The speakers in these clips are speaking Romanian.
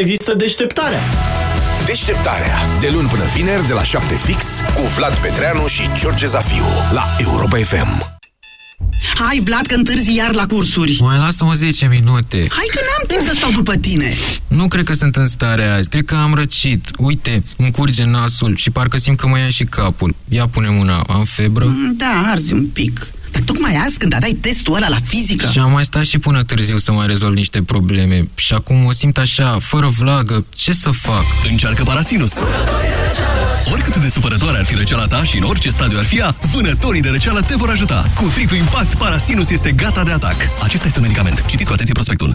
Există deșteptarea. Deșteptarea. De luni până vineri, de la 7 fix, cu Vlad Petreanu și George Zafiu, la Europa FM. Hai, Vlad, că întârzi iar la cursuri. Mai lasă-mă 10 minute. Hai că n-am timp să stau după tine. Nu cred că sunt în stare azi, cred că am răcit. Uite, îmi curge nasul și parcă simt că mă ia și capul. Ia pune mâna, am febră? Da, arzi un pic. Dar tocmai azi când aveai testul ăla la fizică. Și am mai stat și până târziu să mai rezolv niște probleme. Și acum o simt așa, fără vlagă. Ce să fac? Încearcă Parasinus. Oricât de supărătoare ar fi răceala ta și în orice stadiu ar fi ea, vânătorii de răceală te vor ajuta. Cu triplu impact, Parasinus este gata de atac. Acesta este un medicament. Citiți cu atenție prospectul.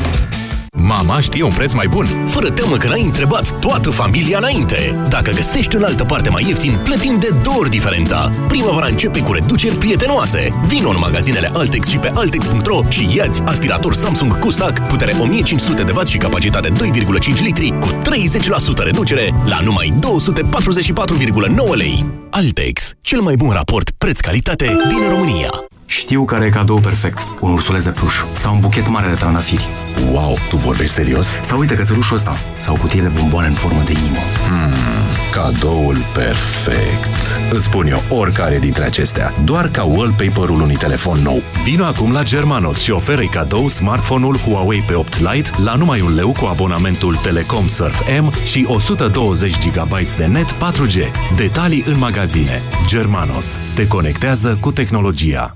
Mama știe un preț mai bun. Fără teamă că n-ai întrebat toată familia înainte. Dacă găsești în altă parte mai ieftin, plătim de 2 ori diferența. Primăvara începe cu reduceri prietenoase. Vino în magazinele Altex și pe Altex.ro și ia-ți aspirator Samsung cu sac, putere 1500W și capacitate 2,5 litri cu 30% reducere la numai 244,9 lei. Altex, cel mai bun raport preț-calitate din România. Știu care e cadou perfect. Un ursuleț de pluș sau un buchet mare de trandafiri. Wow, tu vorbești serios? Sau uite cățelușul ăsta. Sau cutie de bomboane în formă de inimă. Cadoul perfect. Îți spun eu oricare dintre acestea. Doar ca wallpaper-ul unui telefon nou. Vino acum la Germanos și oferă-i cadou smartphone-ul Huawei P8 Lite la numai £1 cu abonamentul Telecom Surf M și 120 GB de net 4G. Detalii în magazine. Germanos. Te conectează cu tehnologia.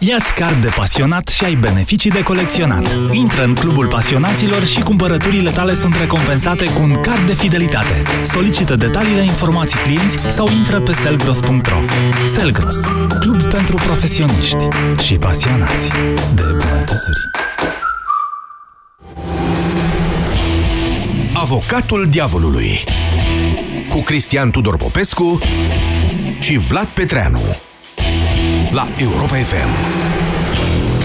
Ia-ți card de pasionat și ai beneficii de colecționat. Intră în Clubul Pasionaților și cumpărăturile tale sunt recompensate cu un card de fidelitate. Solicită detalii la informații clienți sau intră pe selgros.ro. Selgros. Club pentru profesioniști și pasionați de bunătățuri. Avocatul Diavolului cu Cristian Tudor Popescu și Vlad Petreanu la Europa FM.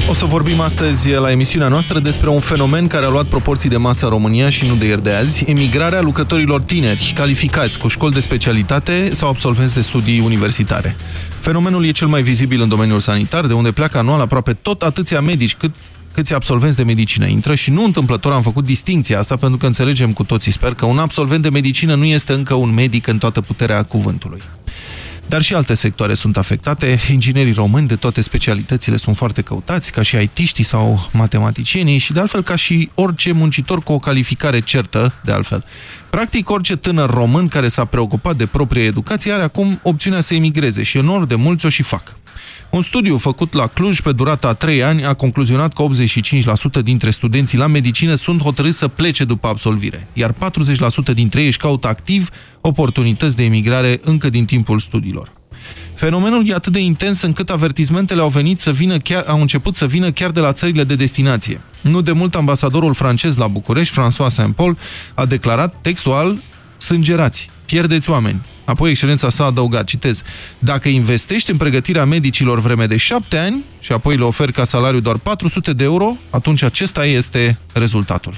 O să vorbim astăzi la emisiunea noastră despre un fenomen care a luat proporții de masă în România și nu de ieri de azi, emigrarea lucrătorilor tineri, calificați cu școli de specialitate sau absolvenți de studii universitare. Fenomenul e cel mai vizibil în domeniul sanitar, de unde pleacă anual aproape tot atâția medici câți absolvenți de medicină intră și nu întâmplător am făcut distinția asta pentru că înțelegem cu toții, sper, că un absolvent de medicină nu este încă un medic în toată puterea cuvântului. Dar și alte sectoare sunt afectate. Inginerii români de toate specialitățile sunt foarte căutați, ca și IT-știi sau matematicienii și de altfel ca și orice muncitor cu o calificare certă, de altfel. Practic, orice tânăr român care s-a preocupat de propria educație are acum opțiunea să emigreze și enorm de mulți o și fac. Un studiu făcut la Cluj pe durata a 3 ani a concluzionat că 85% dintre studenții la medicină sunt hotărâți să plece după absolvire, iar 40% dintre ei își caută activ oportunități de emigrare încă din timpul studiilor. Fenomenul e atât de intens încât avertismentele au început să vină chiar de la țările de destinație. Nu de mult ambasadorul francez la București, François Saint-Paul, a declarat textual: "Sângerați, pierdeți oameni." Apoi excelența s-a adăugat, citez: "Dacă investești în pregătirea medicilor vreme de 7 ani și apoi le oferi ca salariu doar 400 de euro, atunci acesta este rezultatul."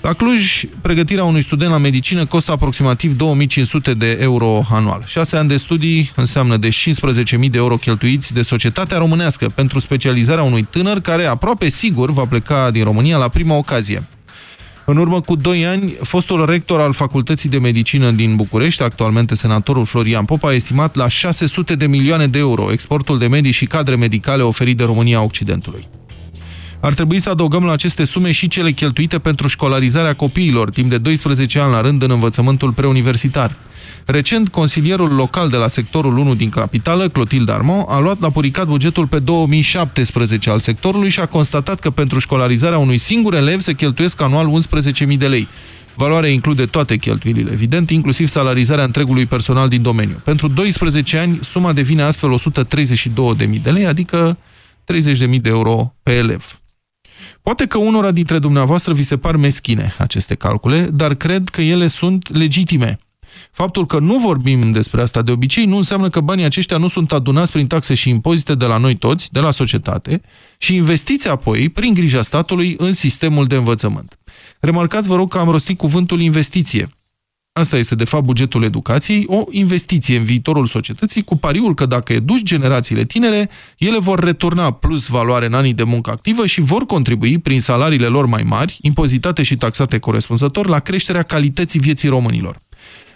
La Cluj, pregătirea unui student la medicină costă aproximativ 2500 de euro anual. 6 ani de studii înseamnă de 15.000 de euro cheltuiți de societatea românească pentru specializarea unui tânăr care aproape sigur va pleca din România la prima ocazie. În urmă cu 2 ani, fostul rector al Facultății de Medicină din București, actualmente senatorul Florian Popa, a estimat la 600 de milioane de euro exportul de medici și cadre medicale oferit de România Occidentului. Ar trebui să adăugăm la aceste sume și cele cheltuite pentru școlarizarea copiilor, timp de 12 ani la rând în învățământul preuniversitar. Recent, consilierul local de la sectorul 1 din capitală, Clotilde Armon, a luat la puricat bugetul pe 2017 al sectorului și a constatat că pentru școlarizarea unui singur elev se cheltuiesc anual 11.000 de lei. Valoarea include toate cheltuielile, evident, inclusiv salarizarea întregului personal din domeniu. Pentru 12 ani, suma devine astfel 132.000 de lei, adică 30.000 de euro pe elev. Poate că unora dintre dumneavoastră vi se par meschine aceste calcule, dar cred că ele sunt legitime. Faptul că nu vorbim despre asta de obicei nu înseamnă că banii aceștia nu sunt adunați prin taxe și impozite de la noi toți, de la societate, și investiți apoi, prin grija statului, în sistemul de învățământ. Remarcați, vă rog, că am rostit cuvântul investiție. Asta este, de fapt, bugetul educației, o investiție în viitorul societății, cu pariul că dacă educi generațiile tinere, ele vor returna plus valoare în anii de muncă activă și vor contribui, prin salariile lor mai mari, impozitate și taxate corespunzător, la creșterea calității vieții românilor.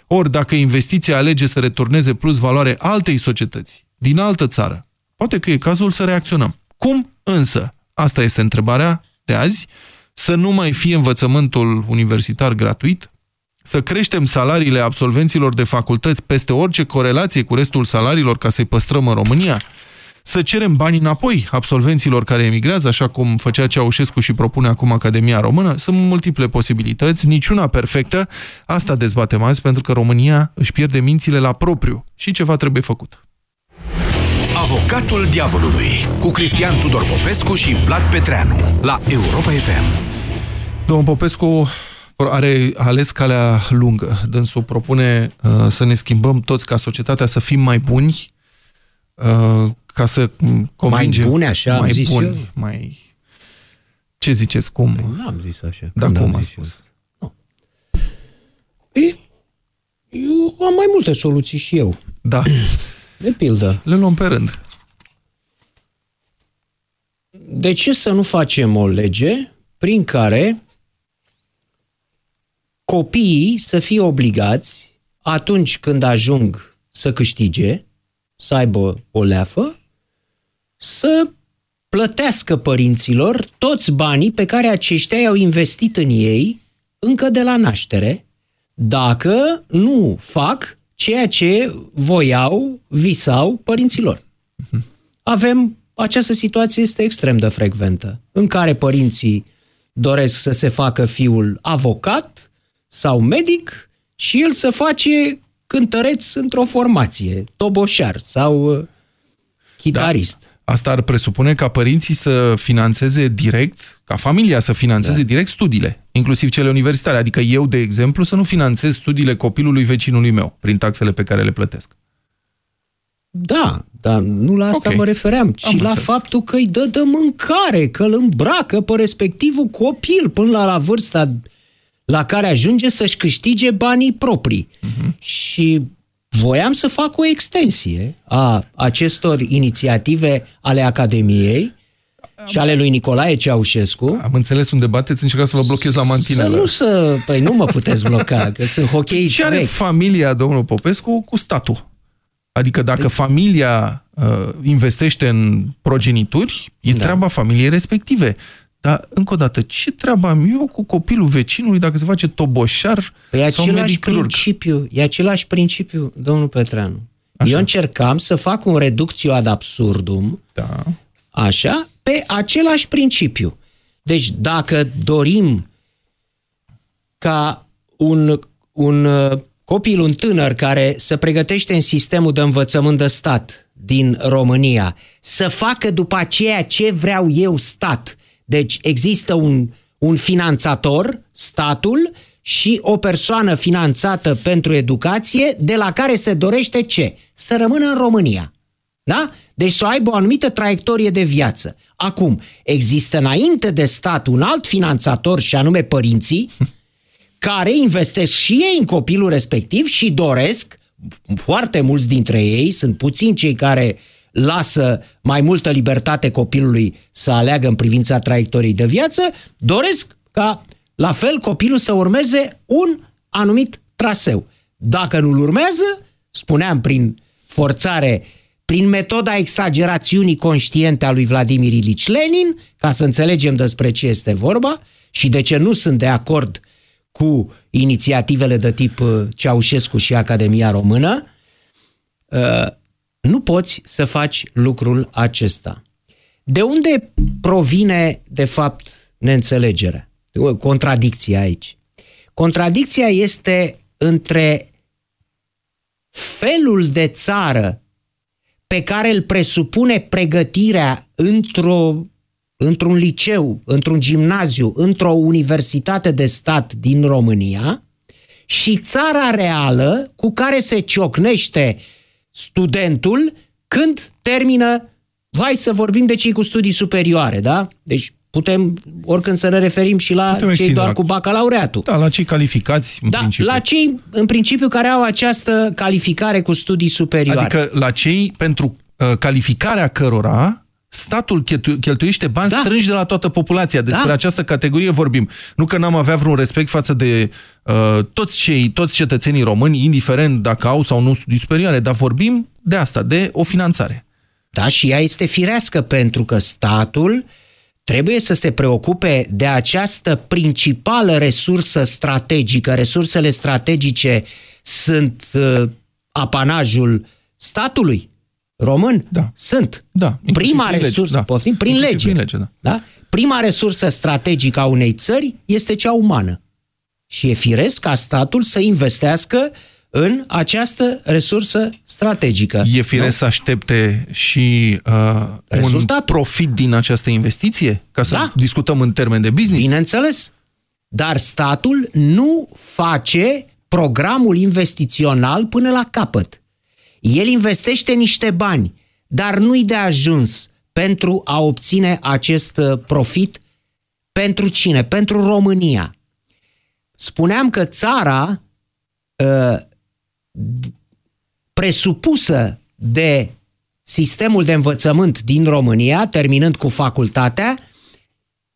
Ori, dacă investiția alege să returneze plus valoare altei societăți, din altă țară, poate că e cazul să reacționăm. Cum însă? Asta este întrebarea de azi. Să nu mai fie învățământul universitar gratuit? Să creștem salariile absolvenților de facultăți peste orice corelație cu restul salariilor ca să-i păstrăm în România? Să cerem bani înapoi absolvenților care emigrează, așa cum făcea Ceaușescu și propune acum Academia Română? Sunt multiple posibilități, niciuna perfectă. Asta dezbatem azi, pentru că România își pierde mințile la propriu și ceva trebuie făcut. Avocatul Diavolului cu Cristian Tudor Popescu și Vlad Petreanu la Europa FM. Domnul Popescu are ales calea lungă. Dânsul propune să ne schimbăm toți ca societatea, să fim mai buni, ca să convingem. Mai buni, așa mai am zis buni, eu? Mai... Ce ziceți? Cum? Nu am zis așa. Dar cum am spus? Nu. Eu am mai multe soluții și eu. Da. De pildă. Le luăm pe rând. De ce să nu facem o lege prin care copiii să fie obligați, atunci când ajung să câștige, să aibă o leafă, să plătească părinților toți banii pe care aceștia i-au investit în ei încă de la naștere, dacă nu fac ceea ce voiau, visau părinților. Avem, această situație este extrem de frecventă, în care părinții doresc să se facă fiul avocat sau medic și el să face cântăreț într-o formație, toboșar sau chitarist. Da. Asta ar presupune ca părinții să finanțeze direct, ca familia să finanțeze direct studiile, inclusiv cele universitare. Adică eu, de exemplu, să nu finanțez studiile copilului vecinului meu prin taxele pe care le plătesc. Da, dar nu la asta mă refeream, ci la faptul că îi dă de mâncare, că îl îmbracă pe respectivul copil până la vârsta la care ajunge să-și câștige banii proprii. Și voiam să fac o extensie a acestor inițiative ale Academiei și ale lui Nicolae Ceaușescu. Am înțeles unde bateți, încercați să vă blochez la mantinele. Păi nu mă puteți bloca, că sunt hochei. Ce are familia, domnul Popescu, cu statul? Adică dacă familia investește în progenituri, e treaba familiei respective. Dar, încă o dată, ce treabă am eu cu copilul vecinului dacă se face toboșar sau medicurg? E același principiu, domnul Petreanu. Așa. Eu încercam să fac un reductio ad absurdum, așa, pe același principiu. Deci, dacă dorim ca un copil, un tânăr care se pregătește în sistemul de învățământ de stat din România să facă după ceea ce vreau eu stat, deci există un finanțator, statul, și o persoană finanțată pentru educație, de la care se dorește ce? Să rămână în România. Da? Deci să aibă o anumită traiectorie de viață. Acum, există înainte de stat un alt finanțator, și anume părinții, care investesc și ei în copilul respectiv și doresc, foarte mulți dintre ei, sunt puțini cei care lasă mai multă libertate copilului să aleagă în privința traiectoriei de viață, doresc ca, la fel, copilul să urmeze un anumit traseu. Dacă nu-l urmează, spuneam, prin forțare prin metoda exagerațiunii conștiente a lui Vladimir Ilici Lenin, ca să înțelegem despre ce este vorba și de ce nu sunt de acord cu inițiativele de tip Ceaușescu și Academia Română, nu poți să faci lucrul acesta. De unde provine, de fapt, neînțelegerea? Contradicția aici. Contradicția este între felul de țară pe care îl presupune pregătirea într-un liceu, într-un gimnaziu, într-o universitate de stat din România și țara reală cu care se ciocnește studentul când termină, vai să vorbim de cei cu studii superioare, da? Deci putem oricând să ne referim și la cei doar cu bacalaureatul. Da, la cei calificați în principiu. La cei în principiu care au această calificare cu studii superioare. Adică la cei pentru calificarea cărora statul cheltuiește bani strânși de la toată populația. Despre această categorie vorbim. Nu că n-am avea vreun respect față de toți cetățenii români, indiferent dacă au sau nu studii superioare, dar vorbim de asta, de o finanțare. Da, și ea este firească, pentru că statul trebuie să se preocupe de această principală resursă strategică. Resursele strategice sunt apanajul statului român? Da. Sunt. Da. Prima resursă, poftim, prin lege. Prin lege, da. Da? Prima resursă strategică a unei țări este cea umană. Și e firesc ca statul să investească în această resursă strategică. E firesc să aștepte și un profit din această investiție? Ca să discutăm în termen de business? Bineînțeles. Dar statul nu face programul investițional până la capăt. El investește niște bani, dar nu-i de ajuns pentru a obține acest profit. Pentru cine? Pentru România. Spuneam că țara presupusă de sistemul de învățământ din România, terminând cu facultatea,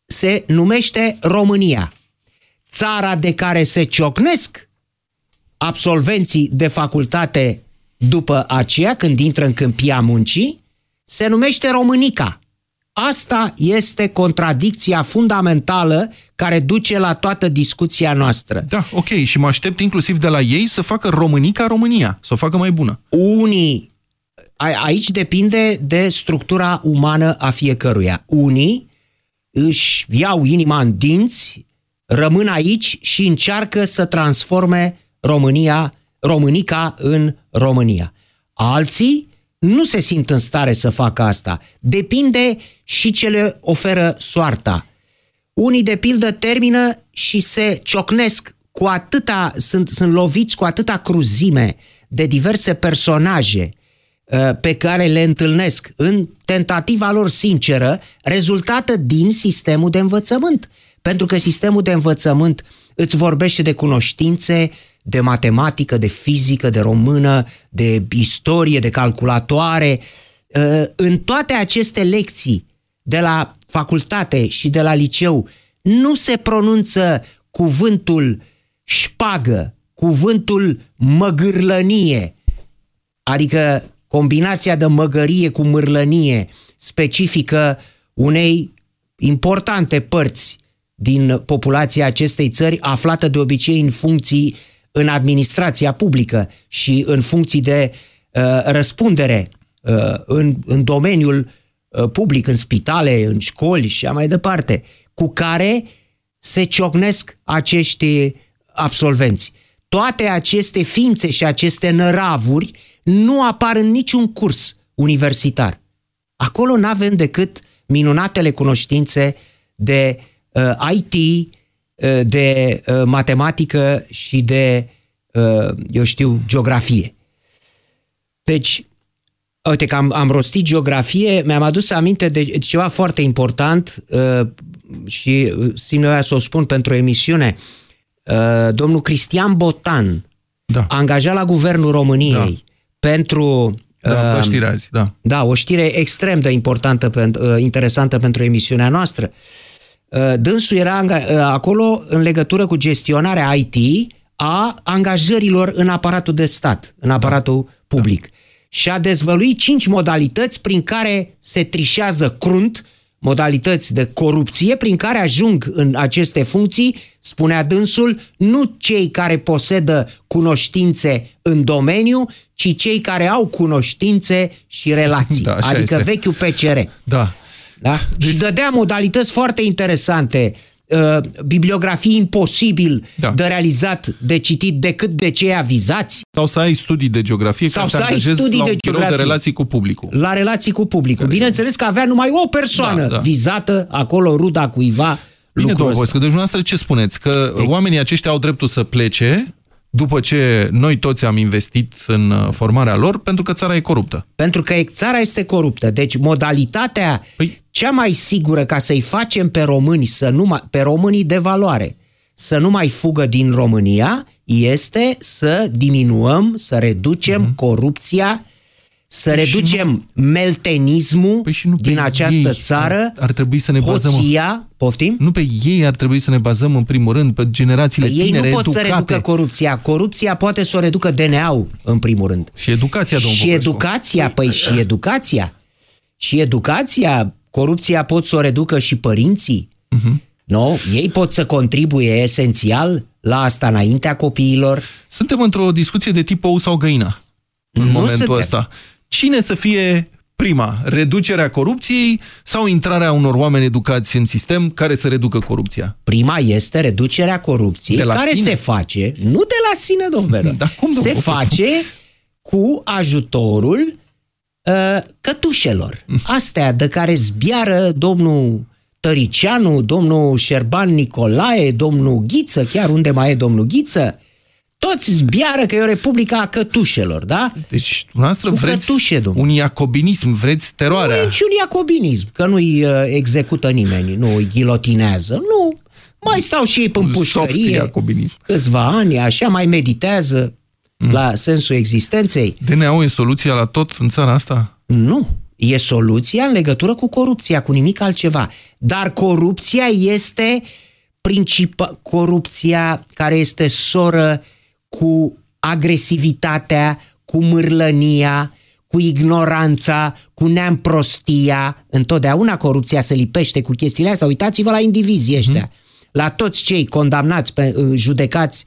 se numește România. Țara de care se ciocnesc absolvenții de facultate după aceea, când intră în câmpia muncii, se numește Românica. Asta este contradicția fundamentală care duce la toată discuția noastră. Da, ok, și mă aștept inclusiv de la ei să facă Românica România, să o facă mai bună. Unii, aici depinde de structura umană a fiecăruia. Unii își iau inima în dinți, rămân aici și încearcă să transforme Românica în România. Alții nu se simt în stare să facă asta. Depinde și ce le oferă soarta. Unii, de pildă, termină și se ciocnesc cu atâta, sunt loviți cu atâta cruzime de diverse personaje pe care le întâlnesc în tentativa lor sinceră, rezultată din sistemul de învățământ. Pentru că sistemul de învățământ îți vorbește de cunoștințe, de matematică, de fizică, de română, de istorie, de calculatoare. În toate aceste lecții de la facultate și de la liceu nu se pronunță cuvântul șpagă, cuvântul măgârlănie, adică combinația de măgărie cu mârlănie specifică unei importante părți din populația acestei țări, aflată de obicei în funcții în administrația publică și în funcții de răspundere în domeniul public, în spitale, în școli și așa mai departe, cu care se ciocnesc acești absolvenți. Toate aceste ființe și aceste năravuri nu apar în niciun curs universitar. Acolo n-avem decât minunatele cunoștințe de IT, de matematică și de, eu știu, geografie. Deci, uite că am rostit geografie, mi-am adus aminte de ceva foarte important și simt nevoia să o spun pentru emisiune. Domnul Cristian Botan, angajat la Guvernul României pentru... o știre azi, da, o știre extrem de interesantă pentru emisiunea noastră. Dânsul era acolo în legătură cu gestionarea IT a angajărilor în aparatul de stat, în aparatul public. și a dezvăluit 5 modalități prin care se trișează crunt, modalități de corupție prin care ajung în aceste funcții, spunea dânsul, nu cei care posedă cunoștințe în domeniu, ci cei care au cunoștințe și relații. Da, adică este vechiul PCR. Da. Da? Deci... Și dădea modalități foarte interesante, bibliografii imposibil de realizat, de citit, decât de cei avizați. Sau să ai studii de geografie, sau să ai studii de geografie, de relații cu publicul. La relații cu publicul. Bineînțeles că avea numai o persoană vizată, acolo ruda cuiva. Bine, domnul Popescu, deci noastră ce spuneți? Că oamenii aceștia au dreptul să plece după ce noi toți am investit în formarea lor, pentru că țara e coruptă. Pentru că țara este coruptă. Deci modalitatea cea mai sigură ca să-i facem pe români, pe românii de valoare, să nu mai fugă din România, este să diminuăm, să reducem corupția, să reducem meltenismul din această țară. Ar trebui să ne bazăm. Poftim? Nu pe ei ar trebui să ne bazăm în primul rând, pe generațiile tinere educate. Ei nu pot să reducă corupția. Corupția poate să o reducă DNA-ul în primul rând. Și educația, domnul Popescu. Și educația, și educația. Și educația, corupția pot să o reducă și părinții. No, ei pot să contribuie esențial la asta înaintea copiilor. Suntem într-o discuție de tip ou sau găina. În momentul ăsta. Cine să fie prima? Reducerea corupției sau intrarea unor oameni educați în sistem care să reducă corupția? Prima este reducerea corupției, care se face, nu de la sine, domnule. Se face cu ajutorul cătușelor. Astea de care zbiară domnul Tăricianu, domnul Șerban Nicolae, domnul Ghiță, chiar unde mai e domnul Ghiță? Toți zbiară că e o republică a cătușelor, da? Deci, dumneavoastră vreți cătușe, un iacobinism, vreți teroarea. Nu e niciun iacobinism, că nu-i execută nimeni, nu-i ghilotinează, nu. Mai stau și ei în pușcărie câțiva ani, așa, mai meditează la sensul existenței. DNA-ul e soluția la tot în țara asta? Nu. E soluția în legătură cu corupția, cu nimic altceva. Dar corupția este corupția care este soră cu agresivitatea, cu mârlănia, cu ignoranța, cu neamprostia. Întotdeauna corupția se lipește cu chestiile astea. Uitați-vă la indivizii ăștia, la toți cei condamnați, judecați,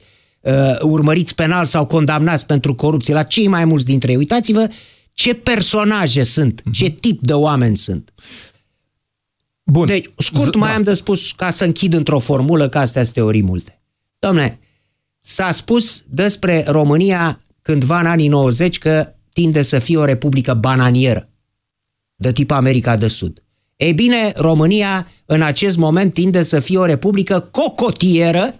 urmăriți penal sau condamnați pentru corupție, la cei mai mulți dintre ei. Uitați-vă ce personaje sunt, ce tip de oameni sunt. Bun. Deci, scurt, mai am de spus ca să închid într-o formulă, că astea sunt teorii multe. Dom'le, s-a spus despre România cândva în anii 90 că tinde să fie o republică bananieră, de tip America de Sud. Ei bine, România în acest moment tinde să fie o republică cocotieră,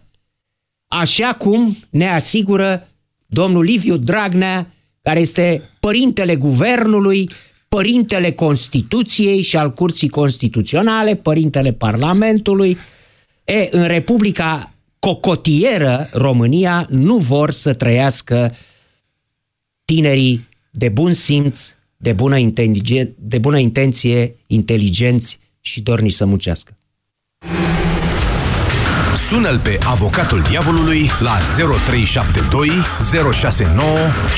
așa cum ne asigură domnul Liviu Dragnea, care este părintele guvernului, părintele Constituției și al Curții Constituționale, părintele Parlamentului. E, în republica cocotieră România nu vor să trăiască tinerii de bun simț, de bună intenție, inteligenți și dorni să muncească. Sună-l pe Avocatul Diavolului la 0372 069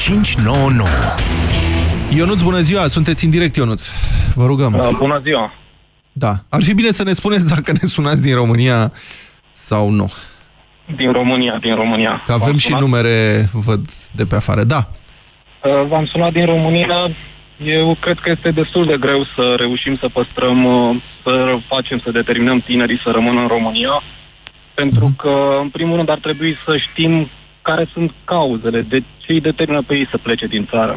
599. Ionuț, bună ziua! Sunteți în direct, Ionuț. Vă rugăm. Bună ziua! Da. Ar fi bine să ne spuneți dacă ne sunați din România sau nu. Din România, din România. Că avem și numere, văd, de pe afară, da. V-am sunat din România. Eu cred că este destul de greu să reușim să păstrăm, să facem, să determinăm tinerii să rămână în România. Pentru că, în primul rând, ar trebui să știm care sunt cauzele, de ce îi determină pe ei să plece din țară.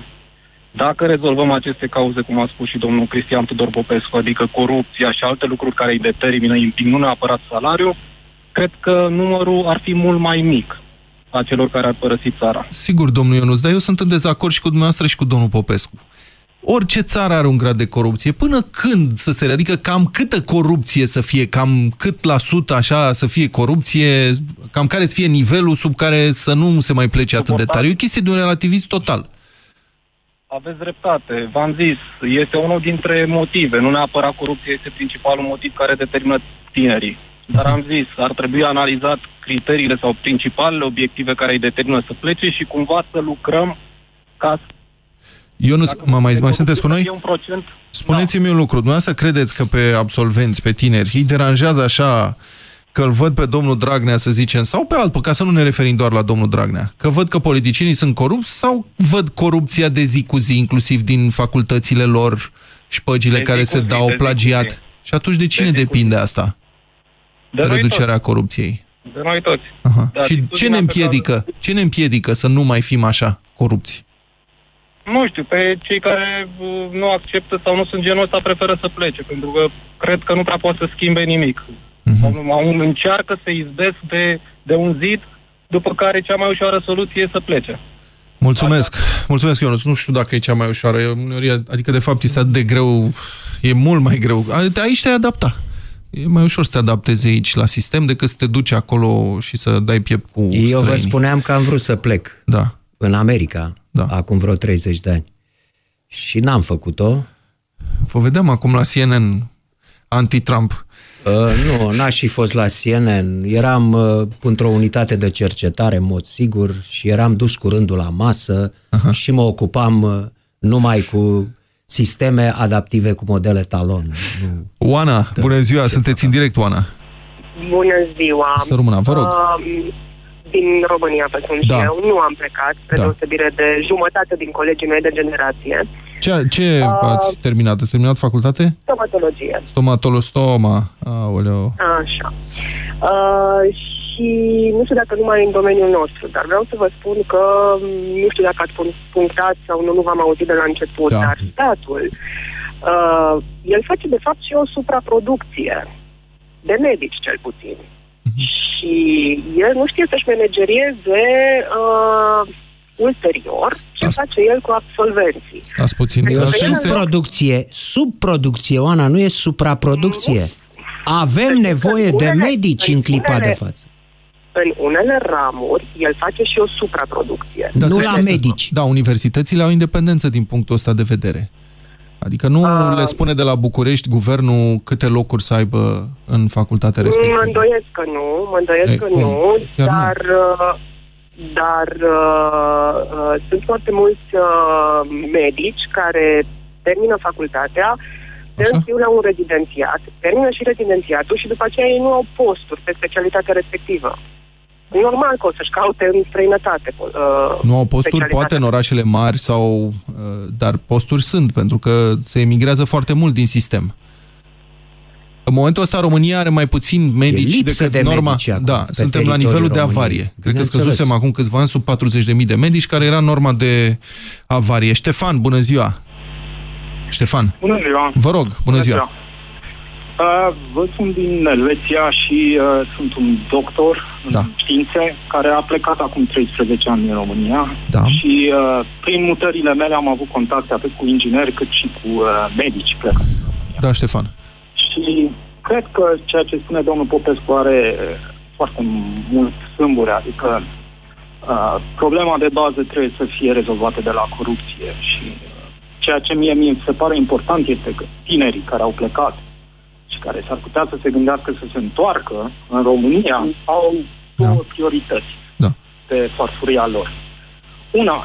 Dacă rezolvăm aceste cauze, cum a spus și domnul Cristian Tudor Popescu, adică corupția și alte lucruri care îi determină, nu neapărat salariul, cred că numărul ar fi mult mai mic a celor care ar părăsi țara. Sigur, domnul Ionuț, dar eu sunt în dezacord și cu dumneavoastră și cu domnul Popescu. Orice țară are un grad de corupție. Până când să se ridică cam câtă corupție să fie, cam cât la sută așa să fie corupție, cam care să fie nivelul sub care să nu se mai plece atât de tare. E o chestie de un relativism total. Aveți dreptate, v-am zis, este unul dintre motive, nu neapărat corupție este principalul motiv care determină tinerii. Dar am zis, ar trebui analizat criteriile sau principalele obiective care îi determină să plece și cumva să lucrăm ca Ionuț, mai sunteți cu noi? Spuneți-mi un lucru. Dumneavoastră credeți că pe absolvenți, pe tineri, îi deranjează așa că îl văd pe domnul Dragnea, să zicem, sau pe altul, ca să nu ne referim doar la domnul Dragnea, că văd că politicienii sunt corupți sau văd corupția de zi cu zi, inclusiv din facultățile lor, șpăgile care se dau, plagiat? Și atunci de cine depinde asta? De reducerea corupției? De noi toți. Da, și ce ne împiedică? Ce ne împiedică să nu mai fim așa corupți? Nu știu, pe cei care nu acceptă sau nu sunt genul ăsta preferă să plece, pentru că cred că nu prea poate să schimbe nimic. Încearcă să izbesc de un zid, după care cea mai ușoară soluție e să plece. Mulțumesc. Asta... Mulțumesc, Ionuț. Nu știu dacă e cea mai ușoară. Adică, de fapt, este atât de greu. E mult mai greu. Aici te-ai adapta. E mai ușor să te adaptezi aici la sistem decât să te duci acolo și să dai piept cu străinii. Eu vă spuneam că am vrut să plec. Da. În America. Da. Acum vreo 30 de ani. Și n-am făcut-o. Vă vedem acum la CNN anti-Trump. Nu, n-aș fi fost la CNN. Eram într-o unitate de cercetare, în mod sigur, și eram dus cu rândul la masă și mă ocupam numai cu sisteme adaptive cu modele talon. Oana, bună ziua! Sunteți în direct, Oana. Bună ziua! Să rămână, vă rog. Din România, pe sunt și eu. Nu am plecat, spre deosebire de jumătate din colegii mei de generație. Ce ați terminat? Ați terminat facultate? Stomatologie. Stomatolostoma. Aoleu. Așa. Și nu știu dacă numai în domeniul nostru, dar vreau să vă spun că nu știu dacă ați punctat sau nu v-am auzit de la început, dar statul, el face de fapt și o supraproducție de medici, cel puțin. Și el nu știe să-și managerieze ulterior ce face el cu absolvenții. Stați puțin. E o subproducție. Subproducție, Oana, nu e supraproducție. Avem nevoie de medici în clipa de față. În unele ramuri, el face și o supraproducție. Nu la medici. Da, universitățile au independență din punctul ăsta de vedere. Adică nu le spune de la București guvernul câte locuri să aibă în facultatea respectivă. Mă îndoiesc că nu, dar... sunt foarte mulți medici care termină facultatea, dă la un rezidențiat, termină și rezidențiatul și după aceea ei nu au posturi pe specialitatea respectivă. Normal că o să-și caute în străinătate. Nu au posturi, poate în orașele mari, sau dar posturi sunt, pentru că se emigrează foarte mult din sistem. În momentul ăsta România are mai puțin medici decât de norma. Medici, da, suntem la nivelul României. De avarie. Cred că scăzusem acum câțiva ani sub 40.000 de medici, care era norma de avarie. Ștefan, bună ziua! Ștefan. Bună ziua! Vă rog, bună ziua! Vă sunt din Elveția și sunt un doctor în științe care a plecat acum 13 ani în România și prin mutările mele am avut contacte atât cu ingineri cât și cu medici plecați. Da, Ștefan. Și cred că ceea ce spune domnul Popescu are foarte mult sâmbure, adică problema de bază trebuie să fie rezolvată de la corupție și ceea ce mie se pare important este că tinerii care au plecat și care s-ar putea să se gândească să se întoarcă în România au două priorități pe farfuria lor. Una,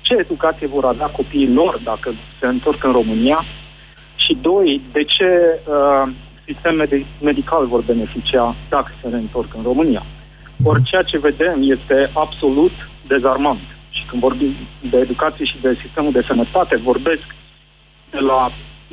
ce educație vor avea copiii lor dacă se întorc în România? Și doi, de ce sistem medical vor beneficia dacă se reîntorc în România? Ori ceea ce vedem este absolut dezarmant. Și când vorbim de educație și de sistemul de sănătate, vorbesc de la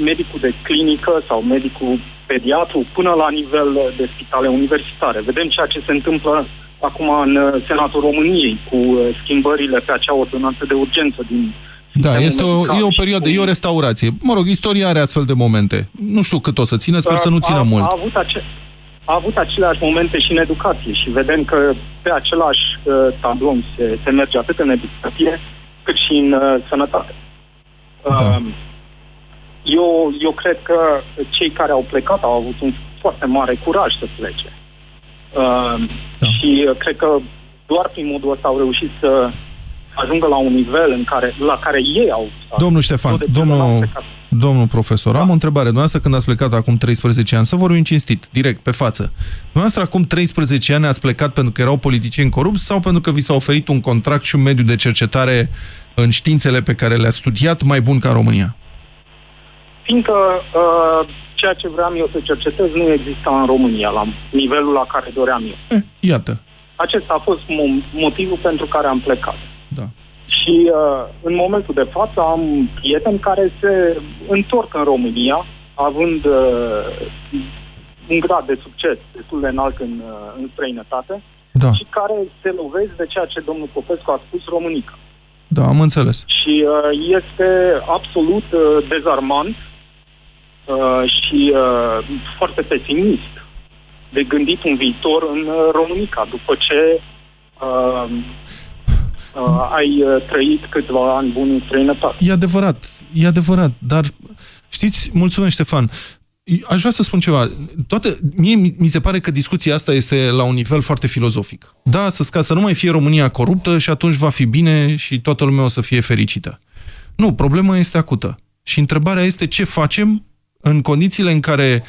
medicul de clinică sau medicul pediatru până la nivel de spitale universitare. Vedem ceea ce se întâmplă acum în Senatul României cu schimbările pe acea ordonanță de urgență din... Da, e o perioadă, e o restaurație. Mă rog, istoria are astfel de momente. Nu știu cât o să țină, sper să nu țină mult. A avut aceleași momente și în educație și vedem că pe același tablon se merge atât în educație cât și în sănătate. Eu cred că cei care au plecat au avut un foarte mare curaj să plece. Și cred că doar prin modul ăsta au reușit să ajungă la un nivel la care ei au... Domnul Ștefan, domnul Domnul profesor, am o întrebare. Dumneavoastră, când ați plecat acum 13 ani, să vorbim cinstit, direct, pe față. Dumneavoastră, acum 13 ani ați plecat pentru că erau politicieni corupți sau pentru că vi s-a oferit un contract și un mediu de cercetare în științele pe care le-ați studiat mai bun ca în România? Fiindcă ceea ce vreau eu să cercetez nu exista în România, la nivelul la care doream eu. Iată. Acesta a fost motivul pentru care am plecat. Da. Și în momentul de față am prieteni care se întorc în România, având un grad de succes destul de înalt în străinătate, da, și care se lovesc de ceea ce domnul Popescu a spus, românică. Da, am înțeles. Și este absolut dezarmant și foarte pesimist de gândit un viitor în România, după ce ai trăit câțiva ani buni în străinătate. E adevărat, dar știți, mulțumesc Ștefan, aș vrea să spun ceva. Mie mi se pare că discuția asta este la un nivel foarte filozofic. Da, să nu mai fie România coruptă și atunci va fi bine și toată lumea o să fie fericită. Nu, problema este acută. Și întrebarea este ce facem în condițiile în care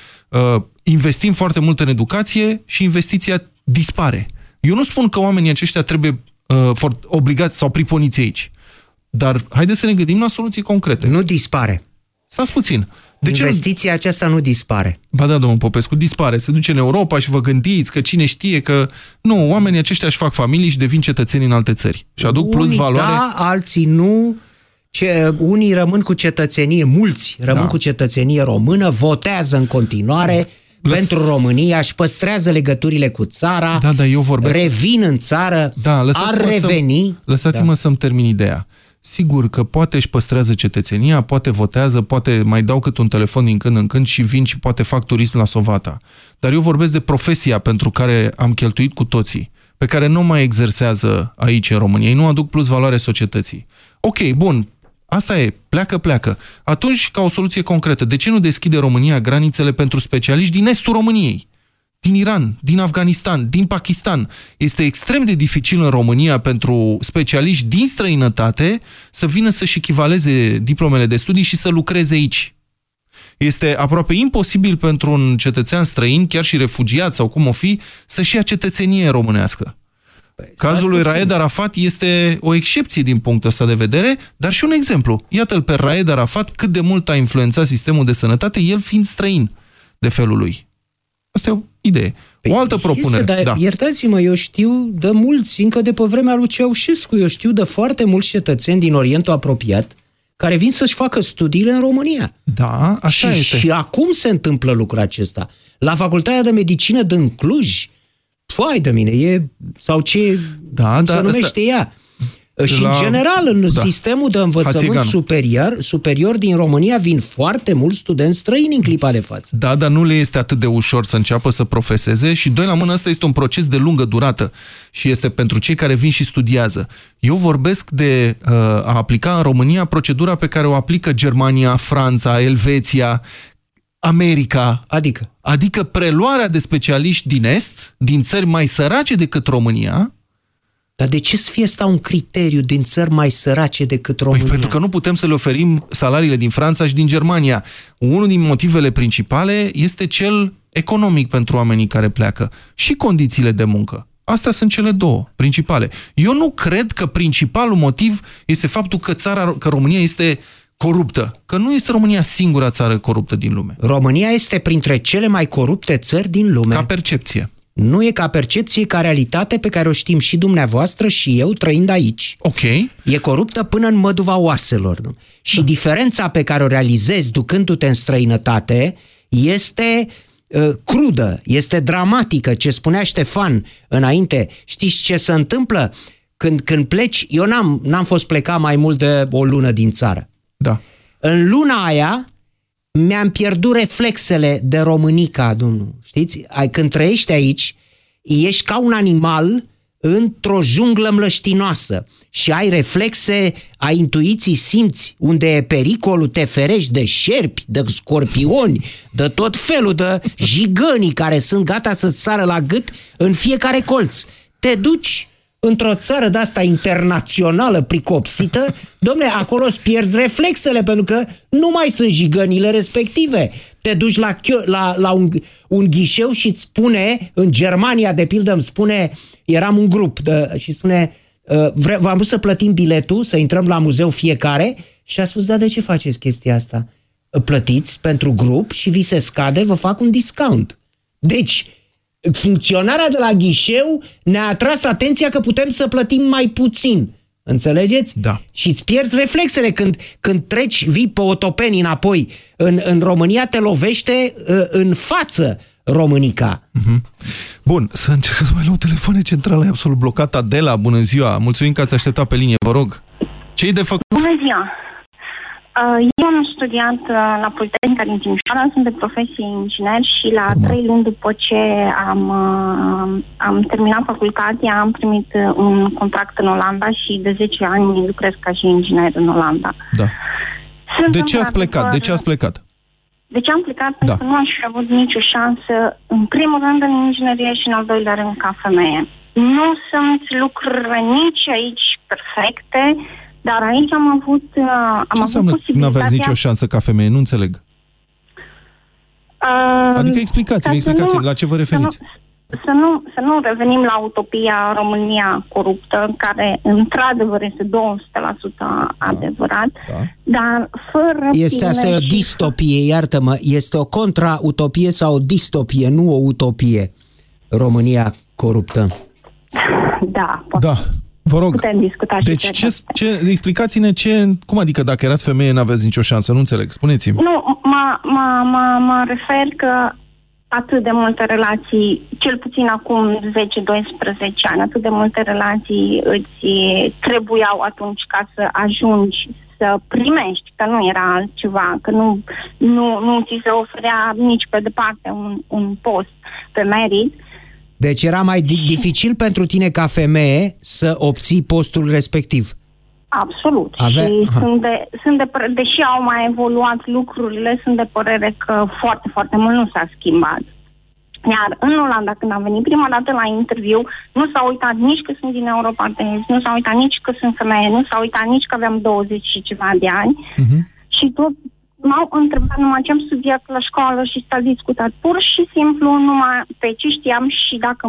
investim foarte mult în educație și investiția dispare. Eu nu spun că oamenii aceștia trebuie obligați sau priponiți aici. Dar haideți să ne gândim la soluții concrete. Nu dispare. Stați puțin. Investiția aceasta nu dispare. Ba da, domnul Popescu, dispare. Se duce în Europa și vă gândiți că cine știe că... Nu, oamenii aceștia își fac familii și devin cetățeni în alte țări. Și aduc plus valoare. Da, alții nu... Unii rămân cu cetățenie, mulți rămân cu cetățenie română, votează în continuare pentru România, își păstrează legăturile cu țara, revin în țară, ar reveni... Lăsați-mă să-mi termin ideea. Sigur că poate își păstrează cetățenia, poate votează, poate mai dau cât un telefon din când în când și vin și poate fac turism la Sovata. Dar eu vorbesc de profesia pentru care am cheltuit cu toții, pe care nu mai exersează aici în România. Ei nu aduc plus valoare societății. Ok, bun. Asta e, pleacă. Atunci, ca o soluție concretă, de ce nu deschide România granițele pentru specialiști din estul României? Din Iran, din Afganistan, din Pakistan. Este extrem de dificil în România pentru specialiști din străinătate să vină să-și echivaleze diplomele de studii și să lucreze aici. Este aproape imposibil pentru un cetățean străin, chiar și refugiat sau cum o fi, să-și ia cetățenie românească. Cazul lui Raed Arafat este o excepție din punctul ăsta de vedere, dar și un exemplu. Iată-l pe Raed Arafat cât de mult a influențat sistemul de sănătate, el fiind străin de felul lui. Asta e o idee. O altă propunere. Iertați-mă, eu știu de mulți, încă de pe vremea lui Ceaușescu, eu știu de foarte mulți cetățeni din Orientul apropiat care vin să-și facă studiile în România. Da, așa este. Și acum se întâmplă lucrul acesta. La Facultatea de Medicină din Cluj, fai de mine, se numește ea. Și în general, în sistemul de învățământ superior din România vin foarte mulți studenți străini în clipa de față. Da, dar nu le este atât de ușor să înceapă să profeseze și doi la mână, asta este un proces de lungă durată și este pentru cei care vin și studiază. Eu vorbesc de a aplica în România procedura pe care o aplică Germania, Franța, Elveția, America, adică preluarea de specialiști din Est, din țări mai sărace decât România. Dar de ce să fie asta un criteriu din țări mai sărace decât România? Pentru că nu putem să le oferim salariile din Franța și din Germania. Unul din motivele principale este cel economic pentru oamenii care pleacă și condițiile de muncă. Astea sunt cele două principale. Eu nu cred că principalul motiv este faptul că România este coruptă. Că nu este România singura țară coruptă din lume. România este printre cele mai corupte țări din lume. Ca percepție. Nu e ca percepție, ca realitate pe care o știm și dumneavoastră și eu trăind aici. Ok. E coruptă până în măduva oaselor. Nu? Și diferența pe care o realizezi ducându-te în străinătate este crudă, este dramatică. Ce spunea Ștefan înainte, știți ce se întâmplă? Când pleci, eu n-am fost plecat mai mult de o lună din țară. Da. În luna aia mi-am pierdut reflexele de românica, domnule. Știți? Când trăiești aici, ești ca un animal într-o junglă mlăștinoasă și ai reflexe, ai intuiții, simți unde e pericolul, te ferești de șerpi, de scorpioni, de tot felul de jigănii care sunt gata să-ți sară la gât în fiecare colț. Te duci într-o țară de-asta internațională pricopsită, dom'le, acolo îți pierzi reflexele, pentru că nu mai sunt jigănile respective. Te duci la un ghișeu și îți spune, în Germania, de pildă, îmi spune, eram un grup și spune, v-am vrut să plătim biletul, să intrăm la muzeu fiecare, și a spus, da, de ce faceți chestia asta? Plătiți pentru grup și vi se scade, vă fac un discount. Deci, funcționarea de la ghișeu ne-a atras atenția că putem să plătim mai puțin. Înțelegeți? Da. Și îți pierzi reflexele când treci, vii pe Otopeni înapoi. În România te lovește în față românica. Bun, să încercăm să mai luăm telefoane centrale, absolut blocată. Adela, bună ziua! Mulțumim că ați așteptat pe linie, vă rog. Ce-i de făcut? Bună ziua! Eu am studiat la Politehnica din Timișoara, sunt de profesie inginer și la 3 luni după ce am terminat facultatea am primit un contract în Olanda și de 10 ani lucrez ca și inginer în Olanda. Da. De ce ați plecat? Deci am plecat pentru că nu aș fi avut nicio șansă, în primul rând în inginerie și în al doilea rând ca femeie. Nu sunt lucruri nici aici perfecte, dar aici am avut posibilitatea... Nu aveați nicio șansă ca femeie, nu înțeleg. Adică explicați-mi la ce vă referiți. Să nu revenim la utopia România coruptă, care într-adevăr este 200% adevărat, dar fără... Este asta o distopie, iartă-mă, este o contra-utopie sau o distopie, nu o utopie. România coruptă. Da, poate. Da. Vă rog, putem discuta și deci explicați-ne cum adică dacă erați femeie n-aveți nicio șansă, nu înțeleg, spuneți-mi. Nu, mă refer că atât de multe relații, cel puțin acum 10-12 ani, atât de multe relații îți trebuiau atunci ca să ajungi să primești, că nu era altceva, că nu ți se oferea nici pe departe un post pe merit. Deci era mai dificil pentru tine ca femeie să obții postul respectiv. Absolut. Și deși au mai evoluat lucrurile, sunt de părere că foarte, foarte mult nu s-a schimbat. Iar în Olanda, când am venit prima dată la interviu, nu s-a uitat nici că sunt din Europa de Est, nu s-a uitat nici că sunt femeie, nu s-a uitat nici că aveam 20 și ceva de ani. Și tot m-au întrebat numai ce am studiat la școală și s-a discutat pur și simplu numai pe ce știam și dacă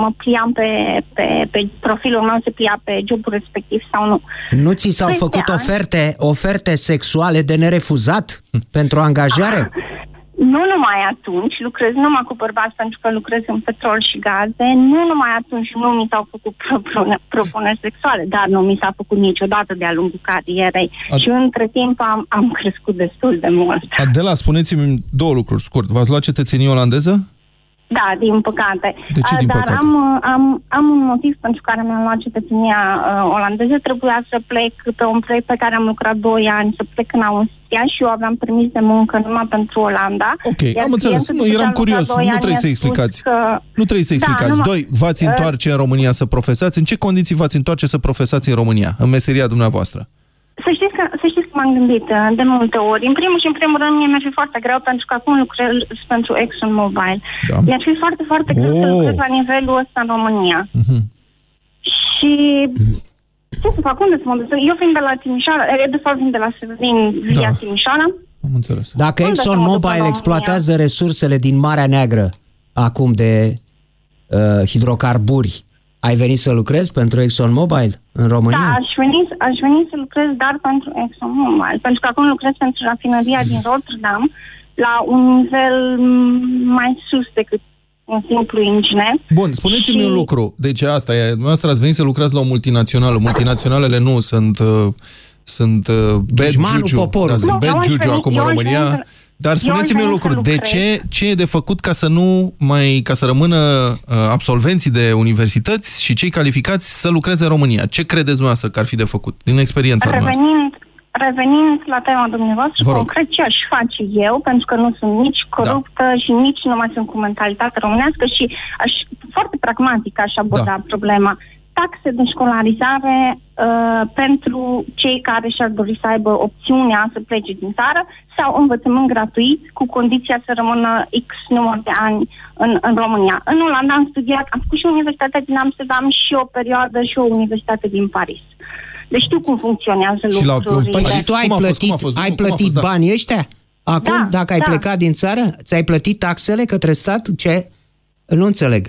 mă pliam pe profilul meu, se plia pe jobul respectiv sau nu. Nu ți s-au făcut oferte sexuale de nerefuzat pentru angajare? Nu numai atunci, lucrez numai cu bărbați pentru că lucrez în petrol și gaze, nu numai atunci nu mi s-au făcut propuneri sexuale, dar nu mi s-a făcut niciodată de-a lungul carierei și între timp am crescut destul de mult. Adela, spuneți-mi două lucruri scurt. V-ați luat cetățenie olandeză? Da, din păcate. De ce din păcate? Dar am un motiv pentru care mi-am luat cetățenia olandeză. Trebuia să plec pe un proiect pe care am lucrat 2 ani, să plec în Austria și eu aveam permis de muncă numai pentru Olanda. Ok, am înțeles. Nu, eram curios. Nu trebuie să explicați. Nu trebuie să explicați. Doi, v-ați întoarce în România să profesați? În ce condiții v-ați întoarce să profesați în România, în meseria dumneavoastră? Să știți că m-am gândit de multe ori. În primul rând, mie mi-ar fi foarte greu pentru că acum lucrez pentru ExxonMobil. Da. Mi-ar fi foarte, foarte greu să lucrez la nivelul ăsta în România. Și ce să fac? Unde să mă duc? Eu vin de la Timișoara, de fapt vin de la Severin via Timișoara. Am înțeles. Dacă ExxonMobil exploatează resursele din Marea Neagră acum de hidrocarburi, ai venit să lucrezi pentru ExxonMobil în România? Da, aș veni să lucrez, dar pentru ExxonMobil, pentru că acum lucrez pentru rafinăria din Rotterdam, la un nivel mai sus decât un simplu inginer. Bun, spuneți-mi un lucru. Deci asta e, dumneavoastră ați venit să lucrați la o multinațională. Multinaționalele nu sunt bad juju. Da, sunt bad juju acum în România. Dar spuneți-mi un lucru, de ce e de făcut ca să rămână absolvenții de universități și cei calificați să lucreze în România? Ce credeți dumneavoastră că ar fi de făcut din experiența dumneavoastră? Revenind la tema dumneavoastră, concret ce aș face eu, pentru că nu sunt nici coruptă și nici nu mai sunt cu mentalitate românească și foarte pragmatic aș aborda problema. taxe de școlarizare pentru cei care și-ar dori să aibă opțiunea să plece din țară sau învățământ gratuit cu condiția să rămână X număr de ani în România. În Olanda am studiat, am făcut și Universitatea din Amsterdam și o perioadă și o Universitate din Paris. Deci știu cum funcționează lucrurile. Păi și tu ai plătit banii ăștia? Acum, da, dacă ai plecat din țară, ți-ai plătit taxele către stat? Ce? Nu înțeleg.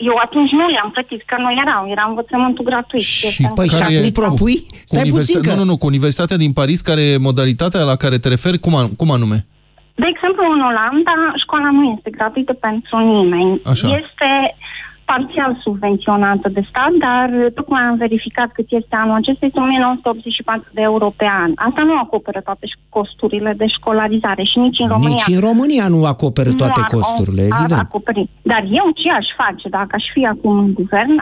Eu atunci nu le-am plătit, că nu era învățământul gratuit. Și acum propui? Nu, cu Universitatea din Paris, care e modalitatea la care te referi, cum anume? De exemplu, în Olanda, școala nu este gratuită pentru nimeni. Așa. Este parțial subvenționată de stat, dar tocmai am verificat cât este anul acesta, este 1984 de euro pe an. Asta nu acoperă toate costurile de școlarizare și nici în România nu acoperă toate costurile, evident. Dar eu ce aș face dacă aș fi acum în guvern?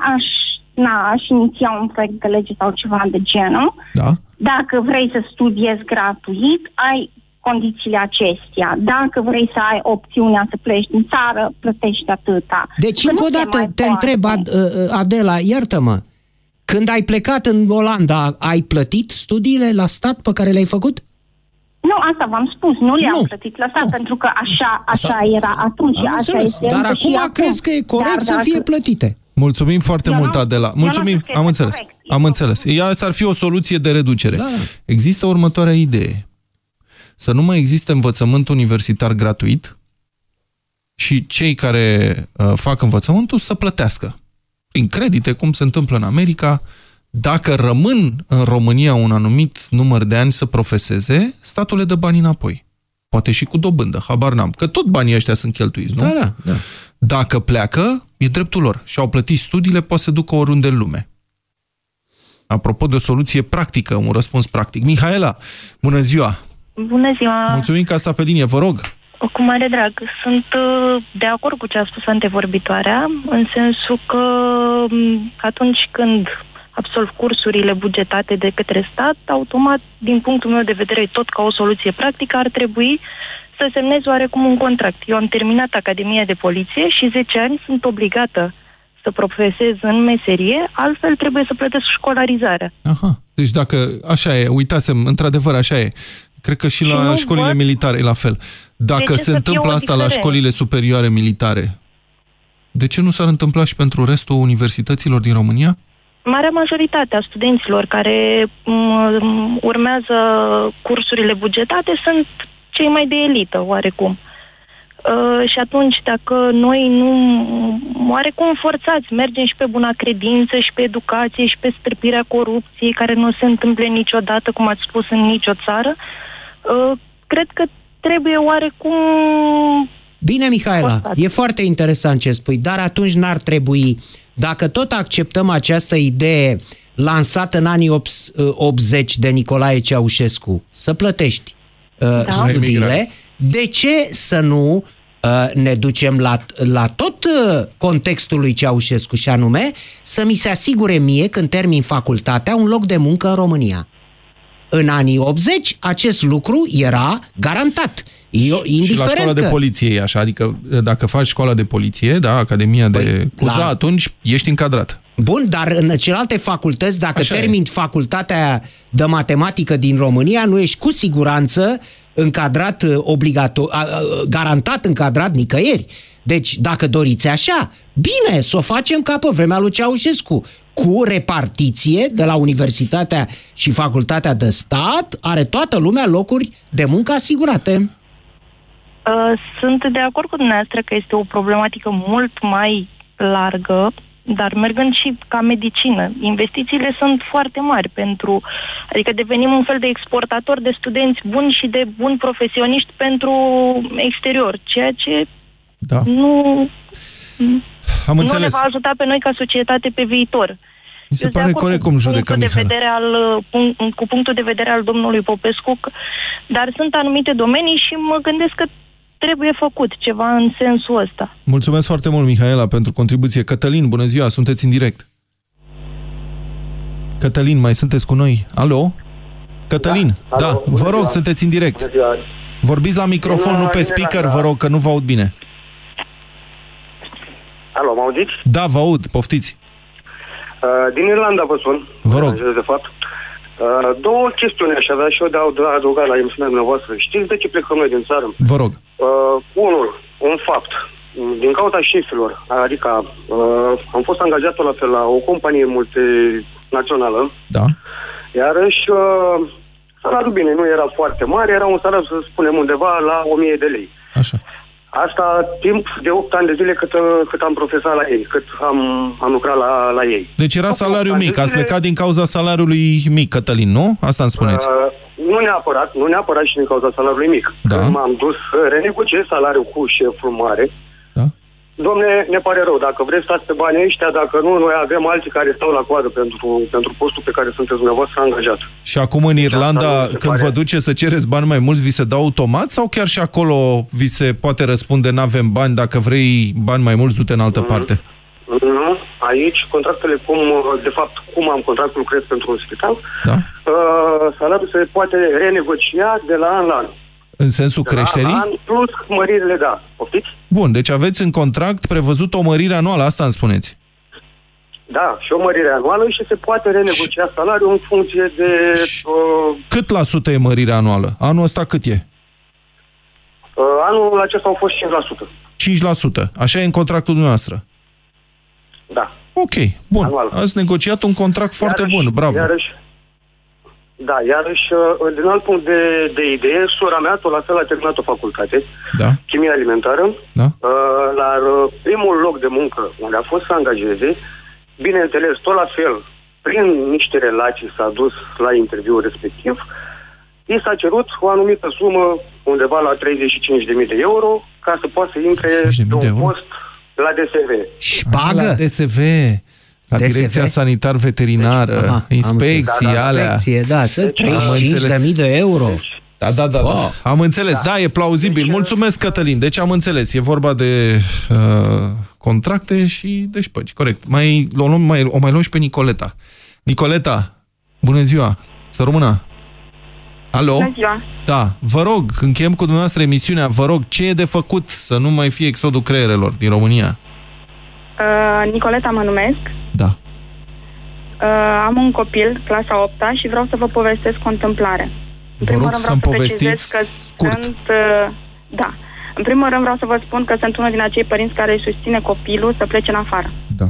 Aș iniția un proiect de lege sau ceva de genul. Da. Dacă vrei să studiezi gratuit, ai condițiile acestea. Dacă vrei să ai opțiunea să pleci din țară, plătești atâta. Deci, încă o dată te întreb, Adela, iartă-mă, când ai plecat în Olanda, ai plătit studiile la stat pe care le-ai făcut? Nu, asta v-am spus, nu le-am plătit la stat, pentru că așa era atunci. Așa este. Dar acum crezi că e corect să fie plătite? Mulțumim foarte mult, Adela. Mulțumim, am înțeles. Am înțeles. Asta ar fi o soluție de reducere. Există următoarea idee. Să nu mai existe învățământ universitar gratuit și cei care fac învățământul să plătească prin credite, cum se întâmplă în America. Dacă rămân în România un anumit număr de ani să profeseze, statul le dă banii înapoi. Poate și cu dobândă, habar n-am. Că tot banii ăștia sunt cheltuiți, nu? Da. Dacă pleacă, e dreptul lor. Și-au plătit studiile, poate să ducă oriunde în lume. Apropo de o soluție practică, un răspuns practic. Mihaela, bună ziua! Bună ziua! Mulțumim că a stat pe linie, vă rog! Cu mare drag. Sunt de acord cu ce a spus antevorbitoarea, în sensul că atunci când absolv cursurile bugetate de către stat, automat, din punctul meu de vedere, tot ca o soluție practică, ar trebui să semnez oarecum un contract. Eu am terminat Academia de Poliție și 10 ani sunt obligată să profesez în meserie, altfel trebuie să plătesc școlarizarea. Aha, deci dacă așa e, uitasem, într-adevăr așa e. Cred că și la școlile militare e la fel. Dacă se întâmplă asta la școlile superioare militare, de ce nu s-ar întâmpla și pentru restul universităților din România? Marea majoritate a studenților care urmează cursurile bugetate sunt cei mai de elită, oarecum. Și atunci, dacă noi nu, oarecum forțați, mergem și pe buna credință, și pe educație, și pe stârpirea corupției, care nu se întâmplă niciodată, cum ați spus, în nicio țară, cred că trebuie oarecum... Bine, Mihaela, e foarte interesant ce spui, dar atunci n-ar trebui, dacă tot acceptăm această idee lansată în anii 80 de Nicolae Ceaușescu, să plătești studiile, de ce să nu ne ducem la tot contextul lui Ceaușescu, și anume să mi se asigure mie, când termin facultatea, un loc de muncă în România? În anii 80, acest lucru era garantat. Și la școala de poliție e așa, adică dacă faci școala de poliție, da, Academia de Cuza, atunci ești încadrat. Bun, dar în celelalte facultăți, dacă termini facultatea de matematică din România, nu ești cu siguranță încadrat, garantat încadrat nicăieri. Deci, dacă doriți așa, bine, să o facem ca pe vremea lui Ceaușescu, cu repartiție de la Universitatea și Facultatea de Stat, are toată lumea locuri de muncă asigurate. Sunt de acord cu dumneavoastră că este o problematică mult mai largă, dar mergând și ca medicină, investițiile sunt foarte mari pentru, adică devenim un fel de exportator de studenți buni și de buni profesioniști pentru exterior, ceea ce nu ne va ajuta pe noi ca societate pe viitor. Mi se pare corect cum judecă Mihaela. Cu punctul de vedere al domnului Popescu, dar sunt anumite domenii și mă gândesc că trebuie făcut ceva în sensul ăsta. Mulțumesc foarte mult, Mihaela, pentru contribuție. Cătălin, bună ziua, sunteți în direct. Cătălin, mai sunteți cu noi? Alo? Cătălin, da, vă rog, sunteți în direct. Vorbiți la microfon, nu pe speaker, vă rog, că nu vă aud bine. Alo, mă auziți? Da, vă aud, poftiți. Din Irlanda vă sun. Vă rog. De fapt. Două chestiuni aș avea și eu de adăugat la emisiunea dumneavoastră. Știți de ce plecăm noi din țară? Vă rog. Unul, un fapt. Din cauza șefilor, adică am fost angajat la fel la o companie multinațională. Da. Iarăși, salariul bine, nu era foarte mare, era un salariu, să spunem, undeva la 1000 de lei. Așa. Asta timp de 8 ani de zile cât am profesat la ei, cât am lucrat la ei. Deci era salariu mic, ați plecat din cauza salariului mic, Cătălin, nu? Asta îmi spuneți. Nu neapărat și din cauza salariului mic. Da. M-am dus să renegociez salariul cu șeful mare. Da. Dom'le, ne pare rău, dacă vreți stați pe banii ăștia, dacă nu, noi avem alții care stau la coadă pentru postul pe care sunteți dumneavoastră angajat. Și acum în Irlanda, când vă duce să cereți bani mai mulți, vi se dau automat sau chiar și acolo vi se poate răspunde n-avem bani, dacă vrei bani mai mulți, du-te în altă parte? Nu, aici contractele, cum am contractul, cred, pentru un spital, da? Salariul se poate renegocia de la an la an. În sensul creșterii? An plus măririle, da. Poftiți? Bun, deci aveți în contract prevăzut o mărire anuală, asta îmi spuneți. Da, și o mărire anuală și se poate renegocia salariul în funcție de... Cât la sută e mărirea anuală? Anul ăsta cât e? Anul acesta au fost 5%. 5%, așa e în contractul dumneavoastră? Da. Ok, bun. Anual. Ați negociat un contract foarte bun, bravo. Da, iarăși, din alt punct de idee, sora mea, tot la fel, a terminat o facultate, da. Chimie alimentară, da. La primul loc de muncă unde a fost să angajeze, bineînțeles, tot la fel, prin niște relații s-a dus la interviul respectiv, i s-a cerut o anumită sumă, undeva la 35.000 de euro, ca să poată să intre pe un post la DSV. Și pagă? La DSV... La Direcția Sanitar-Veterinară, deci, inspecții, alea. Da, 35.000 de euro. Da. Wow. Am înțeles. Da, e plauzibil. Mulțumesc, Cătălin. Deci am înțeles. E vorba de contracte și de șpăci. Corect. O mai luăm și pe Nicoleta. Nicoleta, bună ziua. Să rămână. Alo? Bună ziua. Da. Vă rog, încheiem cu dumneavoastră emisiunea. Vă rog, ce e de făcut să nu mai fie exodul creierelor din România? Nicoleta mă numesc. Da. Am un copil, clasa 8-a, și vreau să vă povestesc o întâmplare. Vă rog să-mi povestiți scurt. Da. În primul rând vreau să vă spun că sunt unul din acei părinți care îi susține copilul să plece în afară. Da.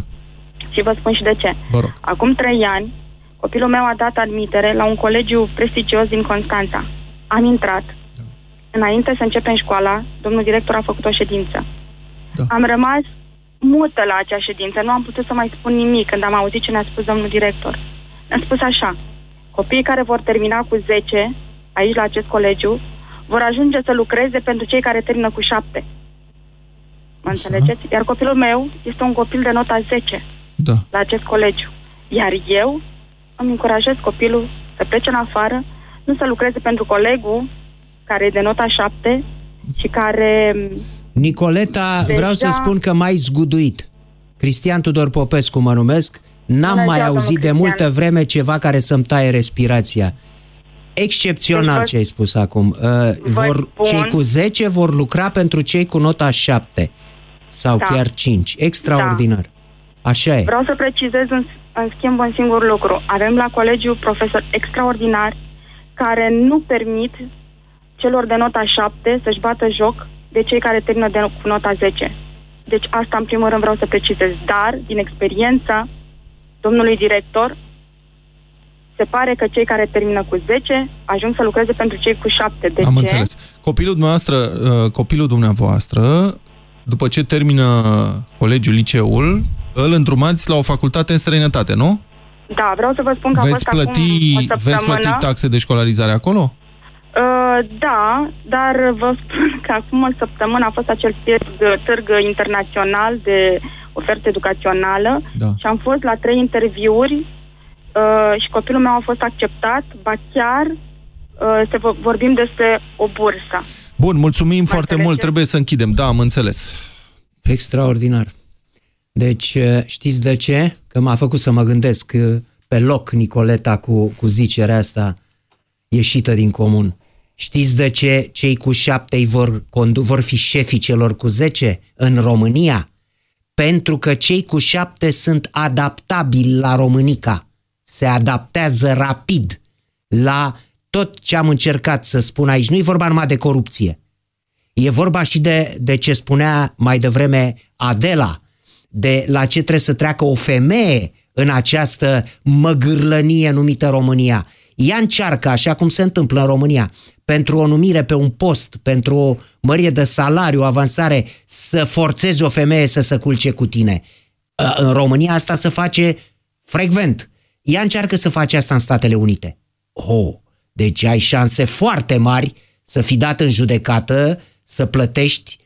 Și vă spun și de ce. Vă rog. Acum 3 ani, copilul meu a dat admitere la un colegiu prestigios din Constanța. Am intrat. Da. Înainte să începem școala, domnul director a făcut o ședință. Da. Am rămas mută la acea ședință, nu am putut să mai spun nimic când am auzit ce ne-a spus domnul director. Ne-a spus așa: copiii care vor termina cu 10 aici la acest colegiu vor ajunge să lucreze pentru cei care termină cu 7. Mă înțelegeți? Iar copilul meu este un copil de nota 10, da, la acest colegiu. Iar eu îmi încurajez copilul să plece în afară, nu să lucreze pentru colegul care e de nota 7 și care... Nicoleta, vreau să spun că m-ai zguduit. Cristian Tudor Popescu mă numesc. N-am mai auzit de multă vreme ceva care să-mi taie respirația. Excepțional ce ai spus acum. Cei cu 10 vor lucra pentru cei cu nota 7 sau chiar 5. Extraordinar. Da. Așa e. Vreau să precizez în schimb un singur lucru. Avem la colegiu profesori extraordinari care nu permit celor de nota 7 să-și bată joc de cei care termină cu nota 10. Deci asta, în primul rând, vreau să precizez. Dar, din experiența domnului director, se pare că cei care termină cu 10 ajung să lucreze pentru cei cu 7. De Am înțeles. Copilul dumneavoastră, după ce termină colegiul, liceul, îl îndrumați la o facultate în străinătate, nu? Da, vreau să vă spun că veți plăti taxe de școlarizare acolo? Da, dar vă spun că acum o săptămână a fost acel târg internațional de ofertă educațională, da, și am fost la 3 interviuri și copilul meu a fost acceptat, ba chiar vorbim despre o bursă. Bun, mulțumim foarte mult, trebuie să închidem, da, am înțeles. Extraordinar. Deci, știți de ce? Că m-a făcut să mă gândesc pe loc Nicoleta cu zicerea asta ieșită din comun. Știți de ce cei cu 7 vor fi șefii celor cu 10 în România? pentru că cei cu 7 sunt adaptabili la românica. Se adaptează rapid la tot ce am încercat să spun aici. Nu e vorba numai de corupție. E vorba și de ce spunea mai devreme Adela, de la ce trebuie să treacă o femeie în această măgârlănie numită România. Ea încearcă, așa cum se întâmplă în România, pentru o numire pe un post, pentru o mărire de salariu, avansare, să forțezi o femeie să se culce cu tine. În România asta se face frecvent. Ea încearcă să face asta în Statele Unite. Oh, deci ai șanse foarte mari să fii dat în judecată, să plătești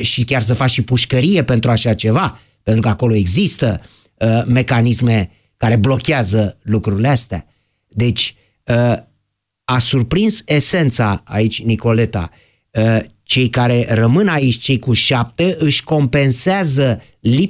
și chiar să faci și pușcărie pentru așa ceva, pentru că acolo există mecanisme care blochează lucrurile astea. Deci a surprins esența aici, Nicoleta. Cei care rămân aici, cei cu 7, își compensează lipsa